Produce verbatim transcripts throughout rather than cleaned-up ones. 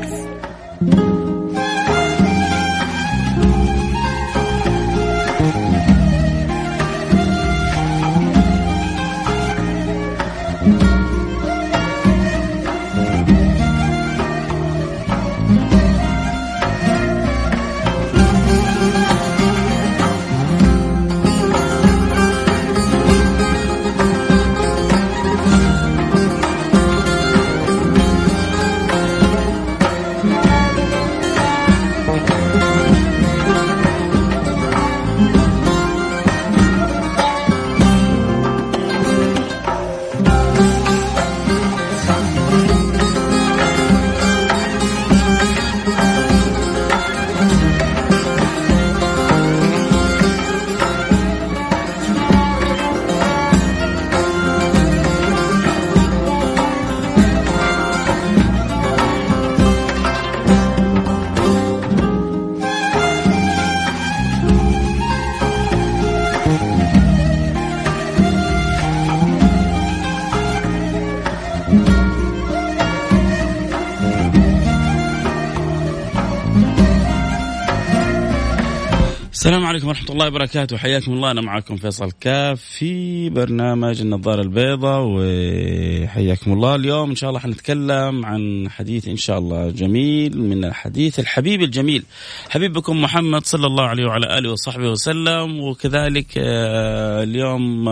السلام عليكم ورحمة الله وبركاته، حياكم الله. أنا معكم فيصل كاف في برنامج النظارة البيضاء، وحياكم الله. اليوم إن شاء الله حنتكلم عن حديث إن شاء الله جميل من الحديث الحبيب الجميل، حبيبكم محمد صلى الله عليه وعلى آله وصحبه وسلم. وكذلك اليوم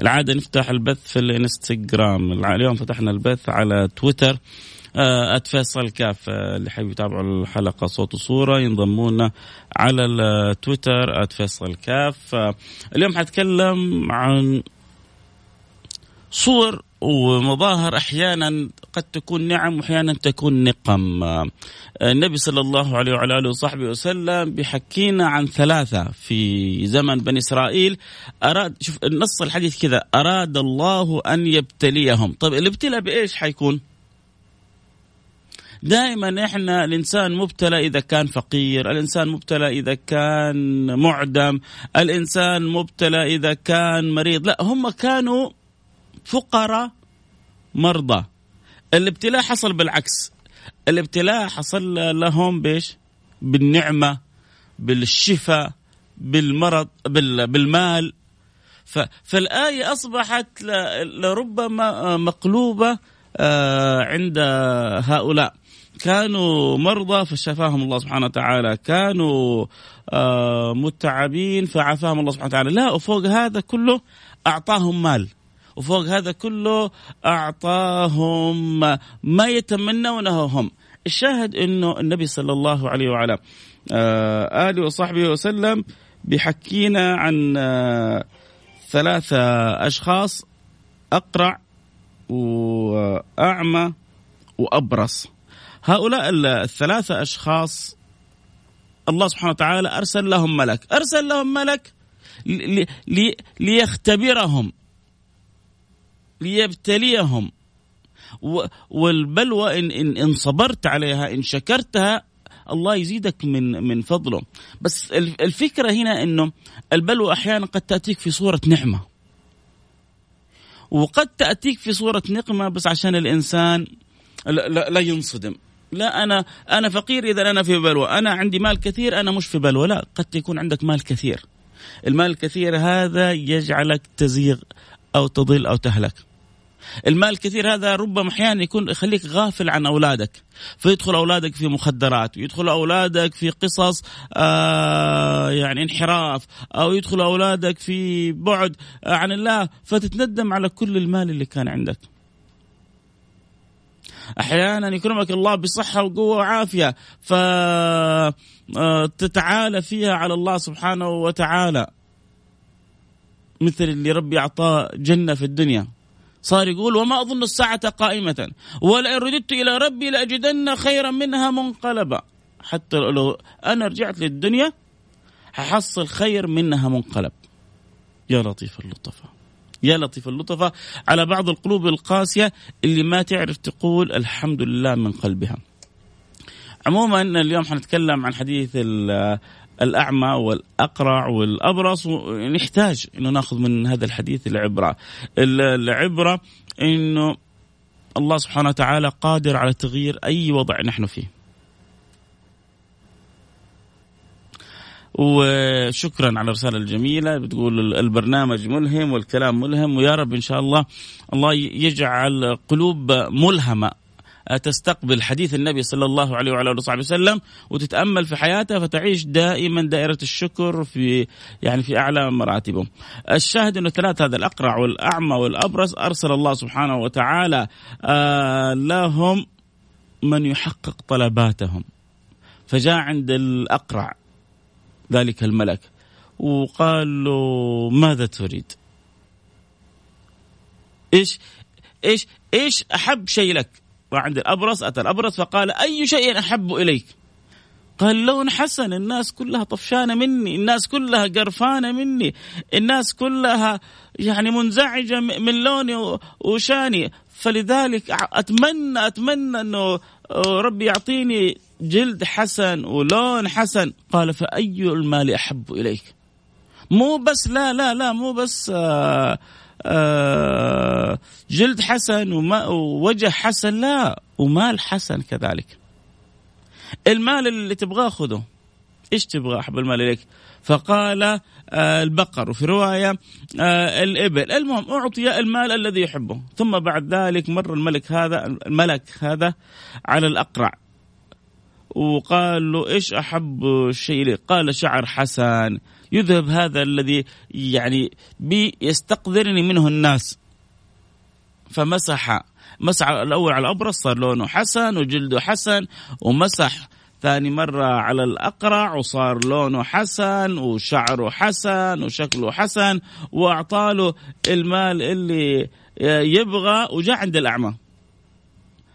العادة نفتح البث في الانستغرام، اليوم فتحنا البث على تويتر أتفصل كاف. اللي حابب يتابعوا الحلقة صوت وصورة ينضمونا على التويتر أتفصل كاف. اليوم حتكلم عن صور ومظاهر أحيانا قد تكون نعم وأحيانا تكون نقم. النبي صلى الله عليه وعلى آله وصحبه وسلم بيحكينا عن ثلاثة في زمن بني إسرائيل أراد، شوف النص الحديث كذا، أراد الله أن يبتليهم. طيب الابتلاء بإيش حيكون؟ دائما احنا الانسان مبتلى اذا كان فقير، الانسان مبتلى اذا كان معدم، الانسان مبتلى اذا كان مريض. لا، هم كانوا فقراء مرضى. الابتلاء حصل بالعكس، الابتلاء حصل لهم بايش؟ بالنعمه، بالشفاء، بالمرض، بالمال. فالآية اصبحت لربما مقلوبه عند هؤلاء. كانوا مرضى فشفاهم الله سبحانه وتعالى، كانوا متعبين فعافاهم الله سبحانه وتعالى. لا، وفوق هذا كله أعطاهم مال، وفوق هذا كله أعطاهم ما يتمنونه هم. الشاهد أنه النبي صلى الله عليه وعلى آله وصحبه وسلم بيحكينا عن ثلاثة أشخاص، أقرع وأعمى وأبرص. هؤلاء الثلاثة أشخاص الله سبحانه وتعالى أرسل لهم ملك، أرسل لهم ملك لي لي ليختبرهم، ليبتليهم. والبلوى إن, إن, إن صبرت عليها، إن شكرتها، الله يزيدك من, من فضله. بس الفكرة هنا أنه البلوى أحيانا قد تأتيك في صورة نعمة، وقد تأتيك في صورة نقمة، بس عشان الإنسان لا, لا, لا ينصدم. لا، أنا أنا فقير إذا أنا في بلوى، أنا عندي مال كثير أنا مش في بلوى. لا، قد يكون عندك مال كثير، المال الكثير هذا يجعلك تزيغ أو تضل أو تهلك. المال الكثير هذا ربما أحيانا يكون يخليك غافل عن أولادك، فيدخل أولادك في مخدرات، ويدخل أولادك في قصص آه يعني انحراف، أو يدخل أولادك في بعد عن الله، فتتندم على كل المال اللي كان عندك. أحيانا يكرمك الله بصحة وقوة وعافية فتتعالى فيها على الله سبحانه وتعالى، مثل اللي ربي أعطاه جنة في الدنيا، صار يقول وما أظن الساعة قائمة ولئن رددت إلى ربي لأجدن خيرا منها منقلبا. حتى لو أنا رجعت للدنيا هحصل خير منها منقلب. يا لطيف اللطفة، يا لطيف اللطفة على بعض القلوب القاسية اللي ما تعرف تقول الحمد لله من قلبها. عموما اليوم حنتكلم عن حديث الأعمى والأقرع والأبرص. نحتاج أنه نأخذ من هذا الحديث العبرة العبرة أنه الله سبحانه وتعالى قادر على تغيير أي وضع نحن فيه. وشكرا على الرسالة الجميلة، بتقول البرنامج ملهم والكلام ملهم، ويا رب إن شاء الله الله يجعل قلوب ملهمة تستقبل حديث النبي صلى الله عليه وعلى آله وصحبه وسلم وتتأمل في حياته، فتعيش دائما دائرة الشكر في يعني في أعلى مراتبه. الشاهد أنه ثلاثة هذا الأقرع والأعمى والأبرص أرسل الله سبحانه وتعالى آه لهم من يحقق طلباتهم، فجاء عند الأقرع ذلك الملك وقال له ماذا تريد؟ إيش إيش إيش أحب شيء لك؟ وعند الأبرص أتى الأبرص فقال أي شيء أحب إليك؟ قال لون حسن، الناس كلها طفشانة مني، الناس كلها قرفانة مني، الناس كلها يعني منزعجة من لوني وشاني، فلذلك أتمنى أتمنى أنه ربي يعطيني جلد حسن ولون حسن. قال فأي المال أحب إليك؟ مو بس لا لا لا مو بس آآ آآ جلد حسن ووجه حسن، لا ومال حسن كذلك. المال اللي تبغاه خذه، إيش تبغى أحب المال إليك؟ فقال البقر، وفي رواية الإبل. المهم أعطي المال الذي يحبه. ثم بعد ذلك مر الملك هذا الملك هذا على الأقرع وقال له إيش أحب شيء لي؟ قال شعر حسن يذهب هذا الذي يعني بيستقذرني منه الناس. فمسح مسح الأول على الأبرص صار لونه حسن وجلده حسن، ومسح ثاني مرة على الأقرع وصار لونه حسن وشعره حسن وشكله حسن، وأعطاله المال اللي يبغى. وجاء عند الأعمى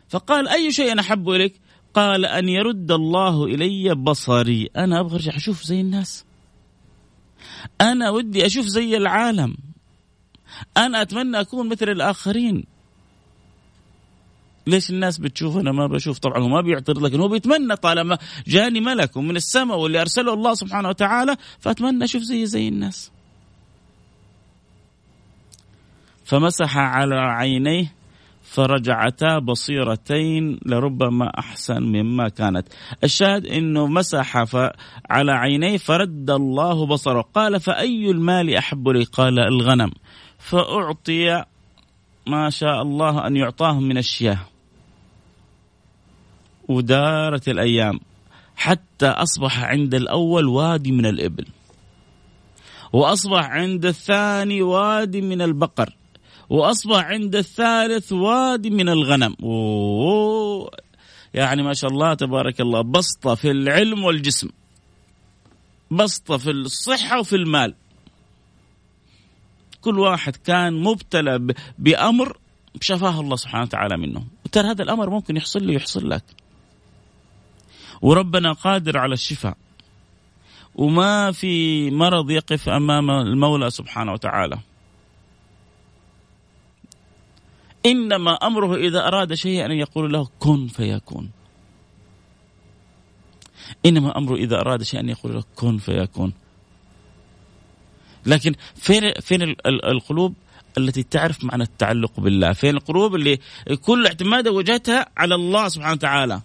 فقال أي شيء أنا أحب إليك؟ قال أن يرد الله إلي بصري، أنا أبغى أرجع أشوف زي الناس، أنا ودي أشوف زي العالم، أنا أتمنى أكون مثل الآخرين. ليش الناس بتشوف أنا ما بشوف؟ طبعا هو ما بيعترض، لكن هو بيتمنى طالما جاني ملك ومن السماء واللي أرسله الله سبحانه وتعالى، فأتمنى أشوف زي زي الناس. فمسح على عينيه فرجعتا بصيرتين لربما أحسن مما كانت. الشاهد أنه مسح على عينيه فرد الله بصره. قال فأي المال أحب لي؟ قال الغنم. فأعطي ما شاء الله أن يعطاه من الشياه، ودارت الأيام حتى أصبح عند الأول وادي من الإبل، وأصبح عند الثاني وادي من البقر، وأصبح عند الثالث وادي من الغنم. أوه. يعني ما شاء الله تبارك الله، بسطة في العلم والجسم، بسطة في الصحة وفي المال. كل واحد كان مبتلى بأمر شفاه الله سبحانه وتعالى منه. وترى هذا الأمر ممكن يحصل لي ويحصل لك، وربنا قادر على الشفاء، وما في مرض يقف أمام المولى سبحانه وتعالى. إنما أمره إذا أراد شيئا أن يقول له كن فيكون. إنما أمره إذا أراد شيئا أن يقول له كن فيكون. لكن فين فين القلوب التي تعرف معنى التعلق بالله؟ فين القلوب اللي كل اعتمادها وجهتها على الله سبحانه وتعالى؟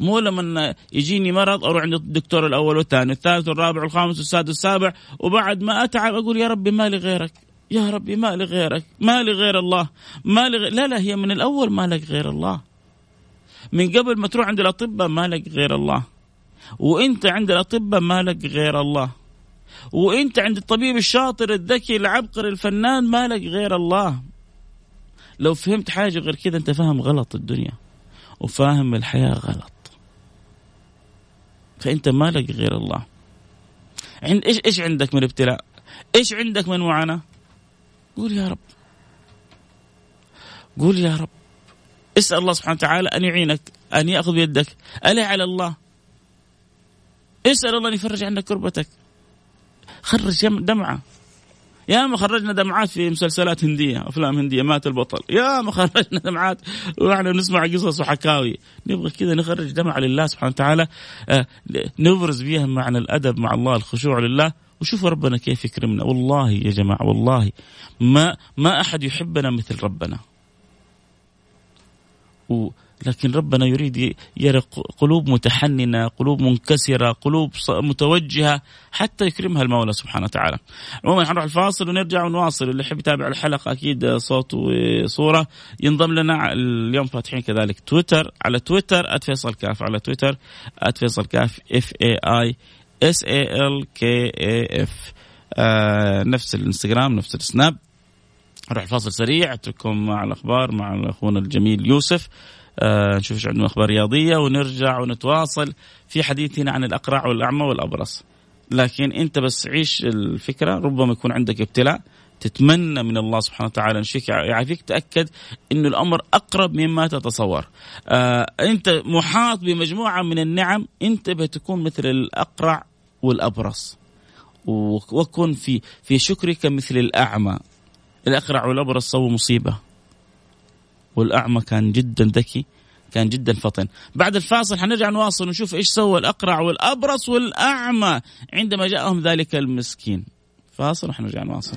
مو لما يجيني مرض أروح عند الدكتور الأول والثاني والثالث والرابع والخامس والسادس والسابع، وبعد ما أتعب أقول يا ربي ما لي غيرك، يا ربي ما لي غيرك، ما لي غير الله، ما لي غير... لا لا هي من الأول ما لك غير الله، من قبل ما تروح عند الأطباء ما لك غير الله، وإنت عند الأطباء ما لك غير الله، وإنت عند الطبيب الشاطر الذكي العبقري الفنان ما لك غير الله. لو فهمت حاجة غير كذا أنت فاهم غلط الدنيا وفاهم الحياة غلط، فأنت ما لك غير الله. عند إيش إيش عندك من ابتلاء؟ إيش عندك من معاناة؟ قول يا رب، قول يا رب، اسأل الله سبحانه وتعالى أن يعينك، أن يأخذ بيدك، ألي على الله، اسأل الله أن يفرج عنك كربتك، خرج دمعة، يا ما خرجنا دمعات في مسلسلات هندية أفلام هندية، مات البطل، يا ما خرجنا دمعات ونحن نسمع قصص وحكاوي. نبغى كذا نخرج دمعة لله سبحانه وتعالى، نبرز بها معنى الأدب مع الله، الخشوع لله، وشوف ربنا كيف يكرمنا. والله يا جماعة والله ما ما أحد يحبنا مثل ربنا، و لكن ربنا يريد يرى قلوب متحننة، قلوب منكسرة، قلوب متوجهة، حتى يكرمها المولى سبحانه وتعالى. عموما حنروح الفاصل ونرجع ونواصل. اللي يحب يتابع الحلقة أكيد صوت وصورة ينضم لنا. اليوم فاتحين كذلك تويتر، على تويتر @فيصل كاف، على تويتر @فيصل كاف F A I S A L K A F، نفس الانستغرام نفس السناب. نروح فاصل سريع، أترككم مع الأخبار مع أخونا الجميل يوسف. آه نشوف ايش عندنا اخبار رياضيه ونرجع ونتواصل في حديثنا عن الاقرع والاعمى والابرص. لكن انت بس عيش الفكره، ربما يكون عندك ابتلاء تتمنى من الله سبحانه وتعالى ان شفيك يعافيك. تاكد انه الامر اقرب مما تتصور. آه انت محاط بمجموعه من النعم، انت بتكون مثل الاقرع والابرص، وكن في في شكرك مثل الاعمى. الاقرع والابرص سووا مصيبه، والأعمى كان جدا ذكي، كان جدا فطن. بعد الفاصل حنرجع نواصل ونشوف إيش سوى الأقرع والأبرص والأعمى عندما جاءهم ذلك المسكين. فاصل وحنرجع نواصل.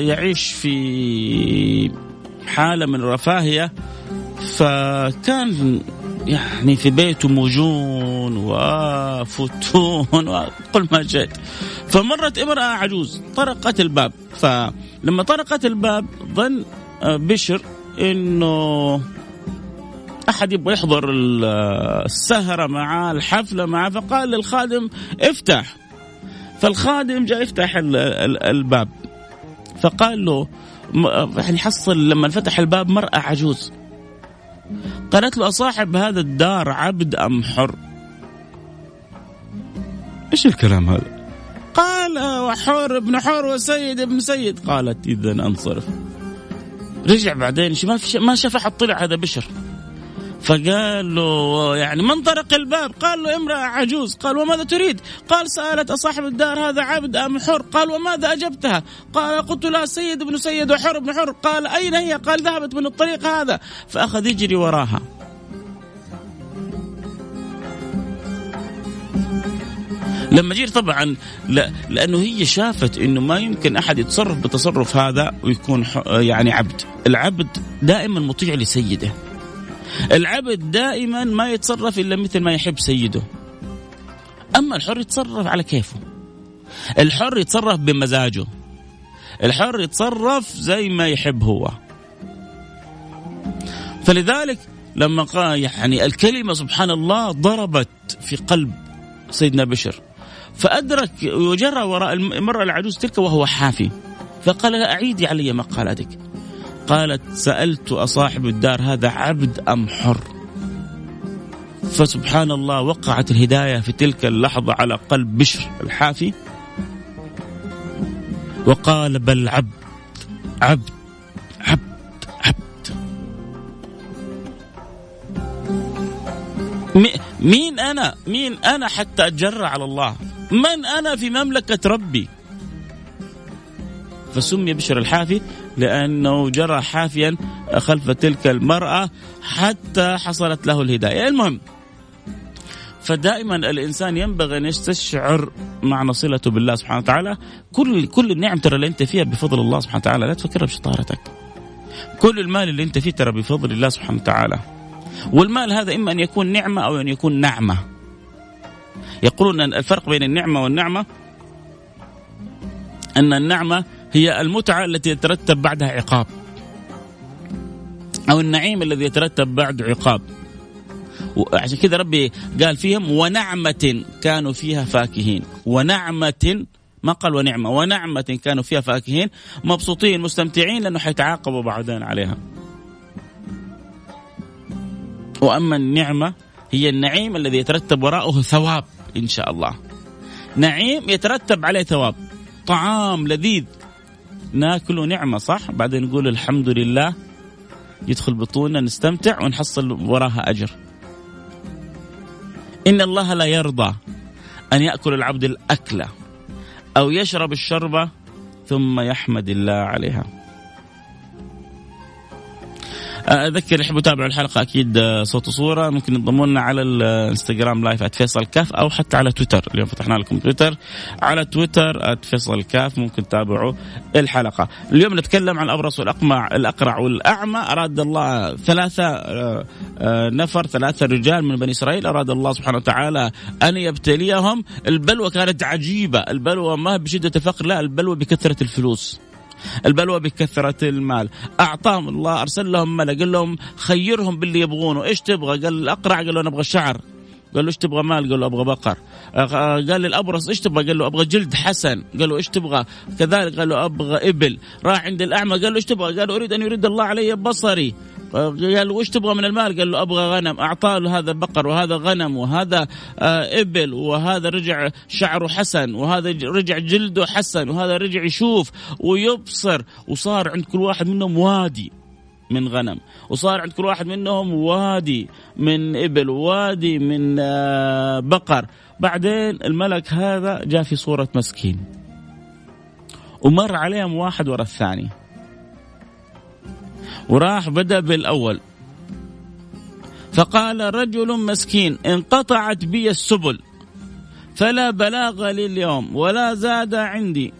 يعيش في حالة من الرفاهية. فكان يعني في بيته موجون وفتون وكل ما جاءت. فمرت امرأة عجوز طرقت الباب، فلما طرقت الباب ظن بشر انه أحد يبغى يحضر السهرة معاه، الحفلة معاه، فقال للخادم افتح. فالخادم جاء يفتح الباب، فقال له حصل لما فتح الباب مرأة عجوز، قالت له أصاحب هذا الدار عبد أم حر؟ إيش الكلام هذا؟ قال وحر ابن حر وسيد ابن سيد. قالت إذن أنصرف. رجع بعدين ما في ما شاف أحد طلع هذا بشر، فقال له يعني من طرق الباب؟ قال له امرأة عجوز. قال وماذا تريد؟ قال سألت أصاحب الدار هذا عبد أم حر؟ قال وماذا أجبتها؟ قال قلت لها سيد ابن سيد وحر ابن حر. قال أين هي؟ قال ذهبت من الطريق هذا. فأخذ يجري وراها. لما جير طبعا لأنه هي شافت أنه ما يمكن أحد يتصرف بتصرف هذا ويكون يعني عبد. العبد دائما مطيع لسيده، العبد دائما ما يتصرف إلا مثل ما يحب سيده. أما الحر يتصرف على كيفه، الحر يتصرف بمزاجه، الحر يتصرف زي ما يحب هو. فلذلك لما قال يعني الكلمة سبحان الله ضربت في قلب سيدنا بشر فأدرك وجرى وراء المرأة العجوز تلك وهو حافي، فقال لا أعيدي علي مقالتك. قالت سألت أصاحب الدار هذا عبد أم حر؟ فسبحان الله وقعت الهداية في تلك اللحظة على قلب بشر الحافي، وقال بل عبد عبد عبد عبد. مين أنا مين أنا حتى أتجرأ على الله؟ من أنا في مملكة ربي؟ فسمي بشر الحافي لأنه جرى حافيا خلف تلك المرأة حتى حصلت له الهداية. المهم فدائما الإنسان ينبغي أن يستشعر معنى صلته بالله سبحانه وتعالى. كل كل النعم ترى اللي أنت فيها بفضل الله سبحانه وتعالى، لا تفكرها بشطارتك. كل المال اللي أنت فيه ترى بفضل الله سبحانه وتعالى، والمال هذا إما أن يكون نعمة أو أن يكون نعمة. يقولون أن الفرق بين النعمة والنعمة أن النعمة هي المتعة التي يترتب بعدها عقاب، أو النعيم الذي يترتب بعد عقاب. وعشان كذا ربي قال فيهم ونعمة كانوا فيها فاكهين. ونعمة، ما قال ونعمة، ونعمة كانوا فيها فاكهين، مبسوطين مستمتعين لأنه حيتعاقبوا بعدين عليها. وأما النعمة هي النعيم الذي يترتب وراءه ثواب إن شاء الله، نعيم يترتب عليه ثواب، طعام لذيذ ناكله نعمة صح، بعدين نقول الحمد لله، يدخل بطوننا نستمتع ونحصل وراها أجر. إن الله لا يرضى أن يأكل العبد الأكلة أو يشرب الشربة ثم يحمد الله عليها. أذكر اللي يحبوا يتابعوا الحلقة أكيد صوت وصورة ممكن ينضمونا على الانستغرام لايف @فيصل كاف، أو حتى على تويتر، اليوم فتحنا لكم تويتر، على تويتر @فيصل كاف ممكن تتابعوا الحلقة. اليوم نتكلم عن الأبرص والأقمع الأقرع والأعمى. أراد الله ثلاثة نفر ثلاثة رجال من بني إسرائيل، أراد الله سبحانه وتعالى أن يبتليهم. البلوى كانت عجيبة، البلوى ما بشدة الفقر، لا البلوى بكثرة الفلوس، البلوى بكثرة المال. أعطاهم الله، أرسل لهم ملأ قال لهم خيرهم باللي يبغونه، إيش تبغى؟ قال الأقرع، قال له أنا أبغى شعر، قال له إيش تبغى مال؟ قال له أبغى بقر. قال للأبرص إيش تبغى؟ قال له أبغى جلد حسن. قال له إيش تبغى كذلك؟ قال له أبغى إبل. راح عند الأعمى قال له إيش تبغى؟ قال أريد أن يرد الله علي بصري. قال له إيش تبغى من المال؟ قال له أبغى غنم. أعطاه له هذا بقر وهذا غنم وهذا إبل، وهذا رجع شعره حسن، وهذا رجع جلده حسن، وهذا رجع يشوف ويبصر. وصار عند كل واحد منهم وادي من غنم، وصار عند كل واحد منهم وادي من إبل، وادي من بقر. بعدين الملك هذا جاء في صورة مسكين ومر عليهم واحد وراء الثاني، وراح بدأ بالأول فقال رجل مسكين انقطعت بي السبل فلا بلاغ لي اليوم ولا زاد عندي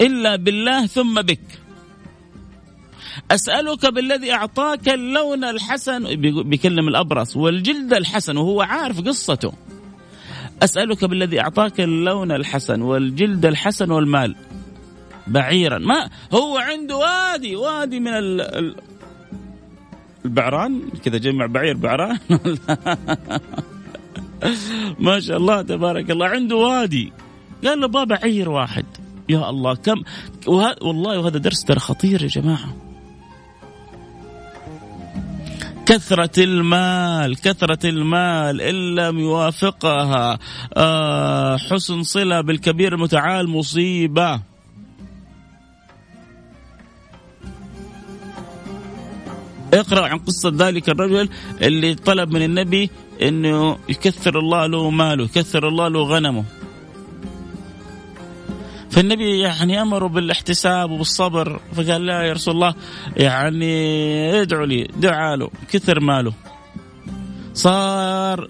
إلا بالله ثم بك، أسألك بالذي أعطاك اللون الحسن، بيكلم الأبرص، والجلد الحسن وهو عارف قصته، أسألك بالذي أعطاك اللون الحسن والجلد الحسن والمال بعيرا. ما هو عنده وادي وادي من ال... البعران كذا، جمع بعير بعران ما شاء الله تبارك الله، عنده وادي. قال له بابا عير واحد، يا الله كم وه... والله وهذا درس ترى خطير يا جماعة. كثرة المال كثرة المال إن لم يوافقها آه حسن صلة بالكبير المتعال مصيبة. اقرأ عن قصة ذلك الرجل اللي طلب من النبي انه يكثر الله له ماله، يكثر الله له غنمه، فالنبي يعني امره بالاحتساب وبالصبر، فقال لا يا رسول الله يعني ادعوا لي، دعا له كثر ماله. صار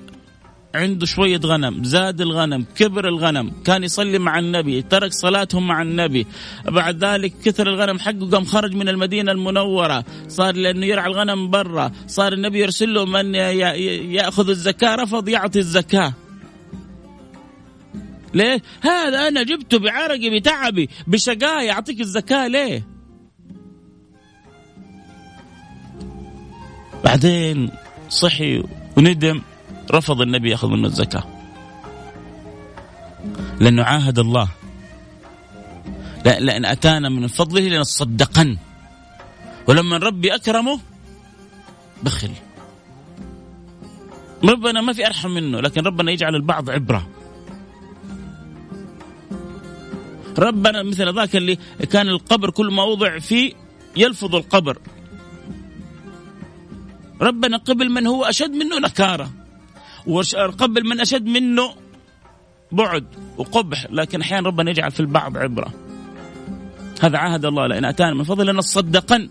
عنده شوية غنم، زاد الغنم، كبر الغنم، كان يصلي مع النبي، ترك صلاتهم مع النبي. بعد ذلك كثر الغنم حقه، قام خرج من المدينة المنورة، صار لأنه يرعى الغنم برا، صار النبي يرسل له من يأخذ الزكاة، رفض يعطي الزكاة. ليه؟ هذا أنا جبته بعرقي بتعبي بشقاي أعطيك الزكاة ليه؟ بعدين صحي وندم، رفض النبي يأخذ منه الزكاة لأنه عاهد الله لأن أتانا من فضله لنصدقن ولما ربي أكرمه بخل. ربنا ما في أرحم منه، لكن ربنا يجعل البعض عبرة. ربنا مثل ذاك اللي كان القبر كل ما وضع فيه يلفظ القبر، ربنا قبل من هو أشد منه نكارة وقبل من أشد منه بعد وقبح، لكن أحيانا ربنا يجعل في البعض عبرة. هذا عهد الله لأن أتانا من فضل لنصدقن،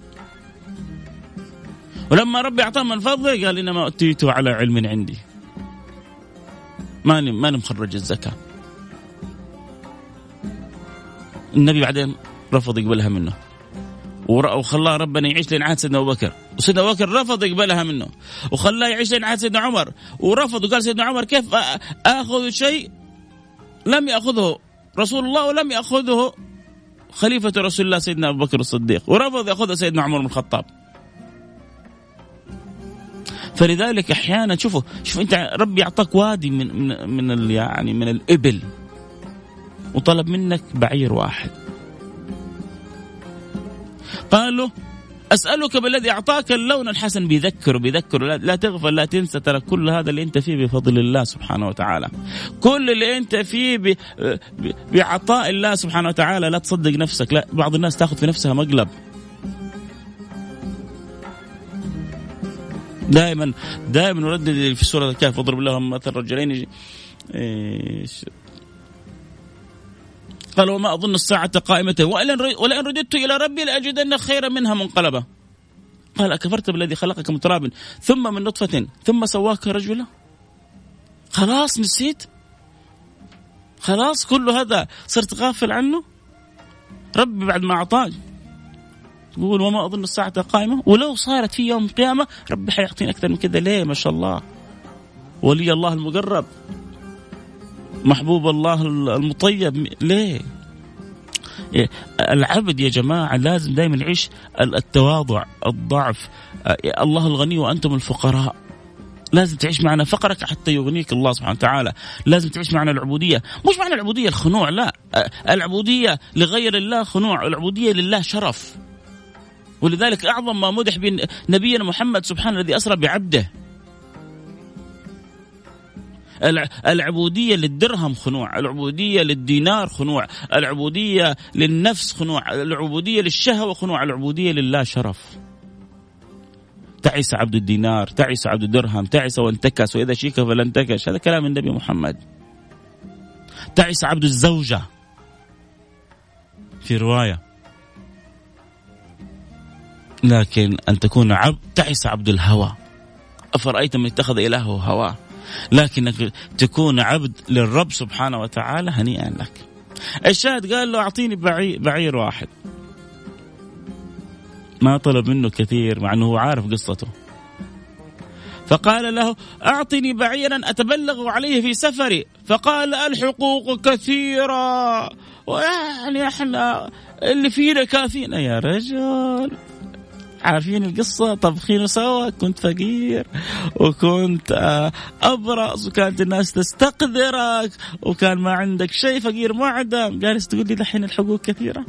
ولما ربي أعطاه من فضله قال إنما أتيته على علم عندي، ما ما نمخرج الزكاة. النبي بعدين رفض يقبلها منه وخلاه ربنا يعيش لين عهد سيدنا أبو بكر، وسيدنا أبو بكر رفض يقبلها منه وخلاه يعيش لين عهد سيدنا عمر ورفض، وقال سيدنا عمر كيف آخذ شيء لم يأخذه رسول الله ولم يأخذه خليفة رسول الله سيدنا أبو بكر الصديق، ورفض يأخذه سيدنا عمر بن الخطاب. فلذلك أحيانا شوفوا شوف أنت ربي أعطاك وادي من من من يعني من الإبل وطلب منك بعير واحد، قال له أسألك بالذي أعطاك اللون الحسن، بيذكر بيذكر لا تغفل لا تنسى، ترى كل هذا اللي أنت فيه بفضل الله سبحانه وتعالى، كل اللي أنت فيه بعطاء الله سبحانه وتعالى، لا تصدق نفسك. لا بعض الناس تأخذ في نفسها مقلب، دائما دائما نردد في سورة الكهف اضرب لهم مثل رجلين قال وما أظن الساعة قائمة ولئن رددت إلى ربي لأجدن خيرا منها منقلبا، قال أكفرت بالذي خلقك من تراب ثم من نطفة ثم سواك رجلا. خلاص نسيت، خلاص كل هذا صرت غافل عنه. ربي بعد ما أعطاك يقول وما أظن الساعة قائمة، ولو صارت في يوم قيامة ربي حيعطيني أكثر من كذا. ليه؟ ما شاء الله ولي الله المقرب محبوب الله المطيب. ليه؟ العبد يا جماعة لازم دائما يعيش التواضع الضعف. الله الغني وأنتم الفقراء، لازم تعيش معنا فقرك حتى يغنيك الله سبحانه وتعالى. لازم تعيش معنا العبودية، مش معنا العبودية الخنوع، لا، العبودية لغير الله خنوع، العبودية لله شرف. ولذلك أعظم ما مدح بنبينا محمد سبحانه الذي أسرى بعبده. العبودية للدرهم خنوع، العبودية للدينار خنوع، العبودية للنفس خنوع، العبودية للشهوة خنوع، العبودية لله شرف. تعس عبد الدينار، تعس عبد الدرهم، تعس وانتكس، وإذا شيك فلن تكش، هذا كلام النبي محمد. تعس عبد الزوجة في رواية، لكن أن تكون عبد، تعس عبد الهوى أفرأيت من اتخذ إلهه هواه، لكنك تكون عبد للرب سبحانه وتعالى، هنيئا لك. الشاهد قال له أعطيني بعير واحد، ما طلب منه كثير مع أنه عارف قصته، فقال له أعطني بعيرا أتبلغ عليه في سفري، فقال الحقوق كثيرة ويعني إحنا اللي فينا كافينا. يا رجل عارفين القصة، طبخين سوا، كنت فقير وكنت أبرأ وكانت الناس تستقدرك وكان ما عندك شيء، فقير معدم، جالس تقول لي الحين الحقوق كثيرة.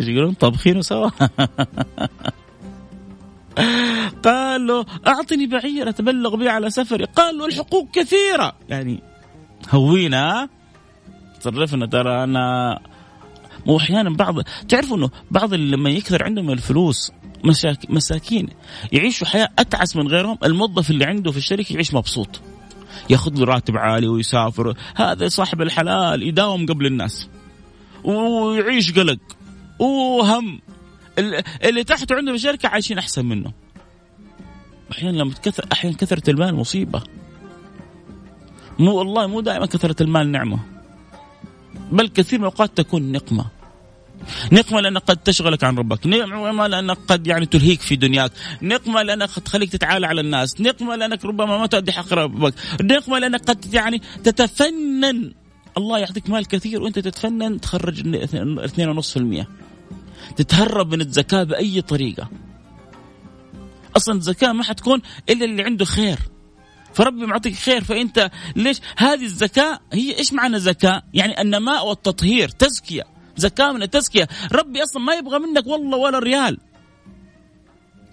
ايش يقولون؟ طبخين سوا. قال له أعطني بعير أتبلغ بي على سفري، قال له الحقوق كثيرة، يعني هوينا تصرفنا، ترى أنا وأحيانا بعض تعرفوا أنه بعض لما يكثر عندهم الفلوس مساك... مساكين يعيشوا حياة أتعس من غيرهم. الموظف اللي عنده في الشركة يعيش مبسوط، يأخذ له راتب عالي ويسافر، هذا صاحب الحلال، يداوم قبل الناس ويعيش قلق وهم. اللي تحته عنده في الشركة عايشين أحسن منه. أحيانا لما تكثر أحيانا كثرة المال مصيبة، مو والله مو دائما كثرة المال نعمة، بل كثير من الأوقات تكون نقمة. نقمة لأنها قد تشغلك عن ربك، نقمة لأنها قد يعني تلهيك في دنياك، نقمة لأنها قد تخليك تتعالى على الناس، نقمة لأنك ربما ما تؤدي حق ربك، نقمة لأنك قد يعني تتفنن. الله يعطيك مال كثير وأنت تتفنن، تخرج اثنين ونصف في المية، تتهرب من الزكاة بأي طريقة. أصلا الزكاة ما حتكون إلا اللي عنده خير، فربي معطيك خير، فأنت ليش هذه الزكاة؟ هي إيش معنى زكاة؟ يعني النماء والتطهير، تزكية، زكاة من التزكية. ربي أصلا ما يبغى منك والله ولا ريال،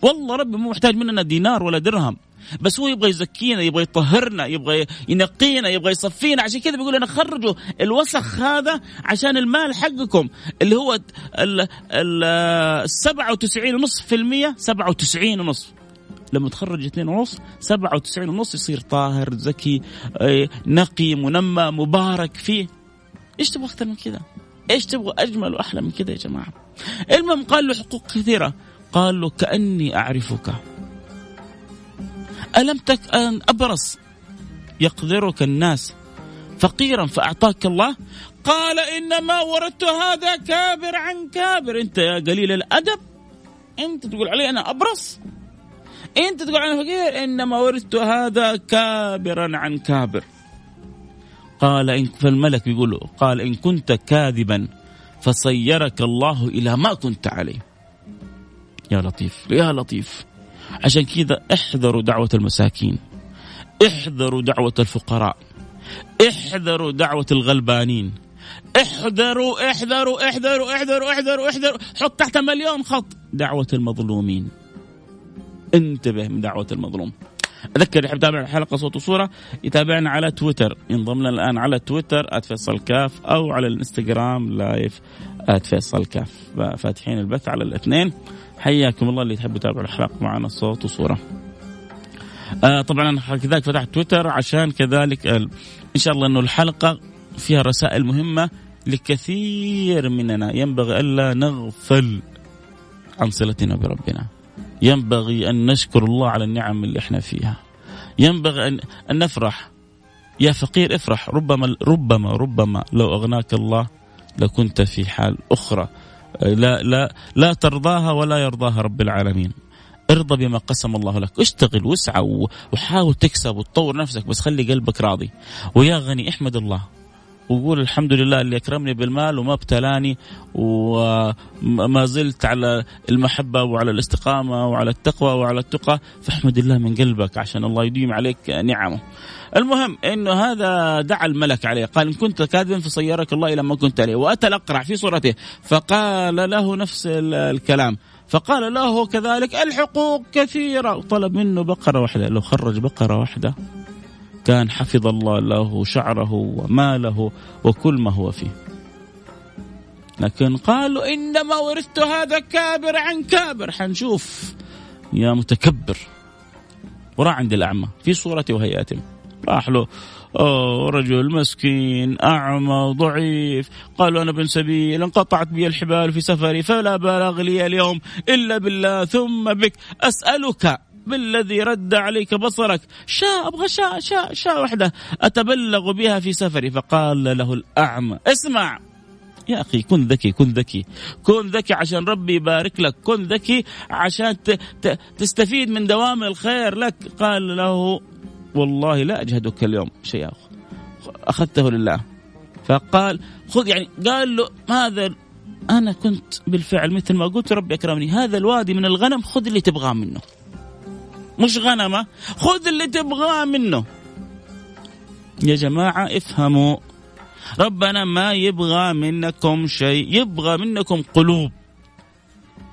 والله ربي مو محتاج مننا دينار ولا درهم، بس هو يبغى يزكينا، يبغى يطهرنا، يبغى ينقينا، يبغى يصفينا. عشان كذا بيقول أنا خرجوا الوسخ هذا عشان المال حقكم اللي هو السبعة وتسعين ونصف في المية، سبعة وتسعين ونصف، لما تخرج اثنين ونصف، سبعة وتسعين ونصف يصير طاهر زكي نقي منمى مبارك فيه. إيش تبغى أكثر من كذا؟ إيش تبغى أجمل وأحلى من كذا يا جماعة؟ المهم قال له حقوق كثيرة، قال له كأني أعرفك ألم تكن أبرص يقدرك الناس فقيرا فأعطاك الله، قال إنما وردت هذا كابر عن كابر. أنت يا قليل الأدب، أنت تقول علي أنا أبرص، أنت تقول أنا فقير، إنما وردت هذا كابرا عن كابر. قال إن، فالملك بيقول له قال إن كنت كاذبا فصيرك الله إلى ما كنت عليه. يا لطيف يا لطيف. عشان كذا احذروا دعوة المساكين، احذروا دعوة الفقراء، احذروا دعوة الغلبانين، احذروا احذروا احذروا احذروا احذروا احذروا حط تحت مليون خط دعوة المظلومين. انتبه من دعوة المظلوم. أذكر اللي يحب يتابع الحلقة صوت وصورة يتابعنا على تويتر، ينضم لنا الآن على تويتر @فيصل كاف أو على الانستغرام لايف @فيصل كاف، فاتحين البث على الاثنين. حياكم الله اللي تحبوا تتابعوا الحلقة معنا صوت وصورة. آه طبعا أنا كذلك فتحت تويتر عشان كذلك إن شاء الله إنه الحلقة فيها رسائل مهمة لكثير مننا، ينبغي ألا نغفل عن صلتنا بربنا، ينبغي أن نشكر الله على النعم اللي احنا فيها، ينبغي أن نفرح. يا فقير افرح، ربما ربما ربما لو أغناك الله لكنت في حال أخرى لا لا لا ترضاها ولا يرضاها رب العالمين. ارضى بما قسم الله لك، اشتغل واسعى وحاول تكسب وتطور نفسك، بس خلي قلبك راضي. ويا غني احمد الله وقول الحمد لله اللي أكرمني بالمال وما ابتلاني وما زلت على المحبة وعلى الاستقامة وعلى التقوى وعلى التقى، فاحمد الله من قلبك عشان الله يديم عليك نعمه. المهم إنه هذا دعا الملك عليه، قال إن كنت كاذبا فصيرك الله إلى ما كنت عليه. وأتى الأقرع في صورته فقال له نفس الكلام، فقال له كذلك الحقوق كثيرة، وطلب منه بقرة واحدة. لو خرج بقرة واحدة كان حفظ الله له شعره وماله وكل ما هو فيه، لكن قالوا إنما ورثت هذا كابر عن كابر. حنشوف يا متكبر، وراء عند الأعمى في صورته وهيئته، راح له رجل مسكين أعمى وضعيف، قالوا أنا بن سبيل انقطعت بي الحبال في سفري فلا بلاغ لي اليوم إلا بالله ثم بك، أسألك بالذي رد عليك بصرك شاء، أبغى شاء شاء شاء وحدة أتبلغ بها في سفري. فقال له الأعمى اسمع يا أخي، كن ذكي كن ذكي كن ذكي عشان ربي يبارك لك، كن ذكي عشان تستفيد من دوام الخير لك. قال له والله لا أجهدك اليوم شيء أخذته لله. فقال خذ، يعني قال له هذا أنا كنت بالفعل مثل ما قلت ربي أكرمني، هذا الوادي من الغنم خذ اللي تبغاه منه، مش غنمة، خذ اللي تبغاه منه. يا جماعة افهموا، ربنا ما يبغى منكم شيء، يبغى منكم قلوب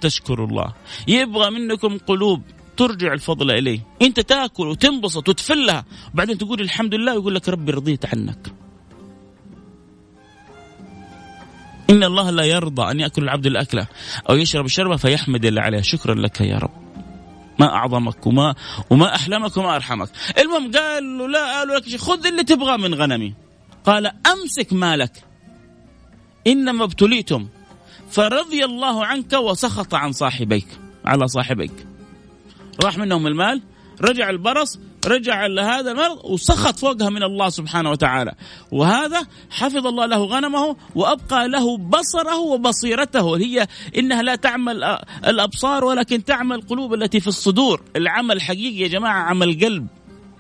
تشكر الله، يبغى منكم قلوب ترجع الفضل إليه. انت تاكل وتنبسط وتفلها وبعدين تقول الحمد لله، يقول لك ربي رضيت عنك. إن الله لا يرضى أن يأكل العبد الأكلة أو يشرب الشربة فيحمد الله عليها، شكرا لك يا رب، ما أعظمك وما وما أحلمك وما أرحمك. المهم قال له لا، قالوا لك خذ اللي تبغاه من غنمي. قال أمسك مالك إنما ابتليتم فرضي الله عنك وسخط عن صاحبيك، على صاحبيك راح منهم المال، رجع البرص، رجع لهذا المرض، وسخط فوقها من الله سبحانه وتعالى. وهذا حفظ الله له غنمه وأبقى له بصره وبصيرته، هي إنها لا تعمل الأبصار ولكن تعمل القلوب التي في الصدور. العمل حقيقي يا جماعة عمل قلب،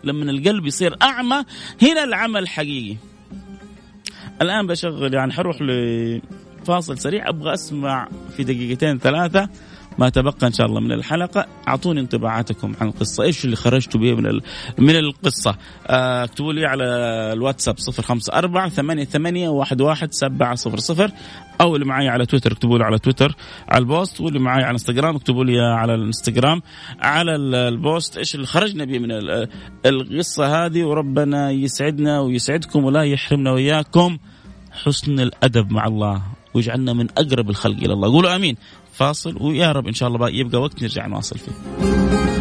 لما القلب يصير أعمى هنا العمل حقيقي. الآن بشغل، يعني حروح لفاصل سريع، أبغى أسمع في دقيقتين ثلاثة ما تبقى إن شاء الله من الحلقة أعطوني انطباعاتكم عن القصة، إيش اللي خرجتوا به من من القصة. اكتبوا لي على الواتساب صفر خمسة أربعة ثمانية ثمانية واحد واحد سبعة صفر صفر، أو اللي معي على تويتر اكتبوا لي على تويتر على البوست، واللي معي على انستغرام اكتبوا لي على الانستغرام على البوست إيش اللي خرجنا به من القصة هذه. وربنا يسعدنا ويسعدكم ولا يحرمنا وإياكم حسن الأدب مع الله ويجعلنا من أقرب الخلق إلى الله. قولوا آمين. فاصل ويا رب إن شاء الله بقى يبقى وقت نرجع نواصل فيه.